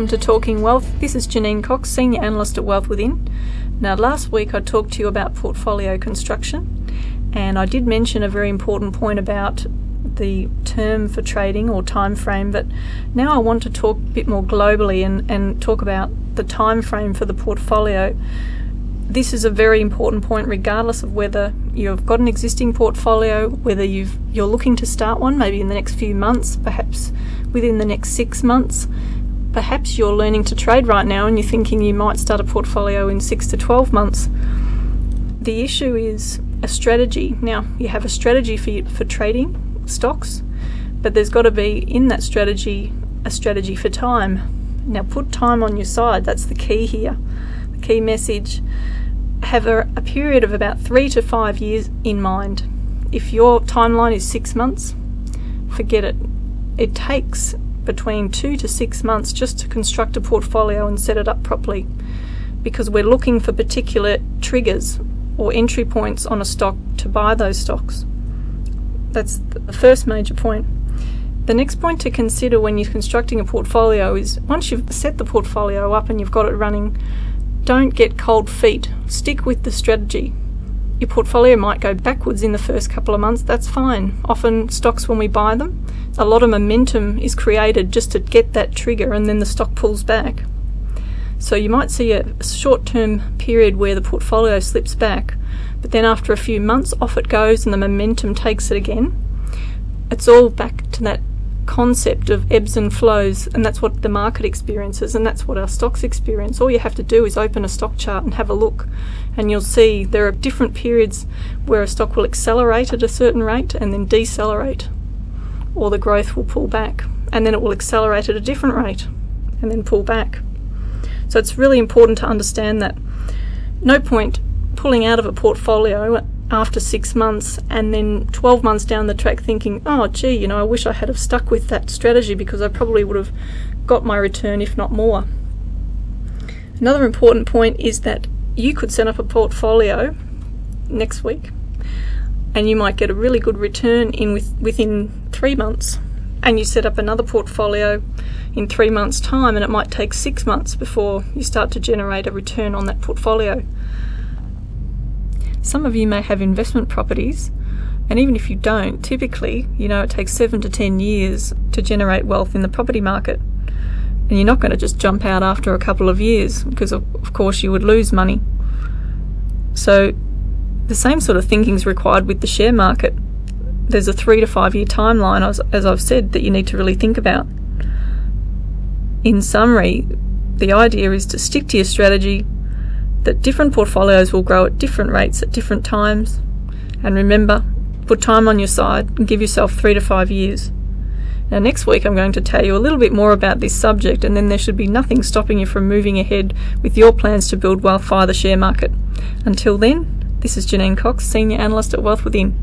Welcome to Talking Wealth. This is Janine Cox, Senior Analyst at Wealth Within. Now, last week I talked to you about portfolio construction, and I did mention a very important point about the term for trading or time frame, but now I want to talk a bit more globally and talk about the time frame for the portfolio. This is a very important point regardless of whether you've got an existing portfolio, whether you're looking to start one maybe in the next few months, perhaps within the next 6 months. Perhaps you're learning to trade right now and you're thinking you might start a portfolio in 6 to 12 months. The issue is a strategy. Now, you have a strategy for trading stocks, but there's got to be in that strategy a strategy for time. Now, put time on your side. That's the key here, the key message. Have a period of about 3 to 5 years in mind. If your timeline is 6 months, forget it. It takes between 2 to 6 months just to construct a portfolio and set it up properly, because we're looking for particular triggers or entry points on a stock to buy those stocks. That's the first major point. The next point to consider when you're constructing a portfolio is once you've set the portfolio up and you've got it running, don't get cold feet. Stick with the strategy. Your portfolio might go backwards in the first couple of months. That's fine. Often stocks, when we buy them, a lot of momentum is created just to get that trigger, and then the stock pulls back. So you might see a short-term period where the portfolio slips back, but then after a few months off it goes and the momentum takes it again. It's all back to that concept of ebbs and flows, and that's what the market experiences, and that's what our stocks experience. All you have to do is open a stock chart and have a look, and you'll see there are different periods where a stock will accelerate at a certain rate and then decelerate, or the growth will pull back and then it will accelerate at a different rate and then pull back. So it's really important to understand that. No point pulling out of a portfolio after 6 months and then 12 months down the track thinking, oh gee, you know, I wish I had have stuck with that strategy because I probably would have got my return, if not more. Another important point is that you could set up a portfolio next week and you might get a really good return within 3 months, and you set up another portfolio in 3 months' time and it might take 6 months before you start to generate a return on that portfolio. Some of you may have investment properties, and even if you don't, typically, you know, it takes 7 to 10 years to generate wealth in the property market, and you're not going to just jump out after a couple of years because of course you would lose money. So the same sort of thinking is required with the share market. There's a 3 to 5 year timeline, as I've said, that you need to really think about. In summary, the idea is to stick to your strategy, that different portfolios will grow at different rates at different times, and remember, put time on your side and give yourself 3 to 5 years. Now, next week I'm going to tell you a little bit more about this subject, and then there should be nothing stopping you from moving ahead with your plans to build wealth via the share market. Until then, this is Janine Cox, Senior Analyst at Wealth Within.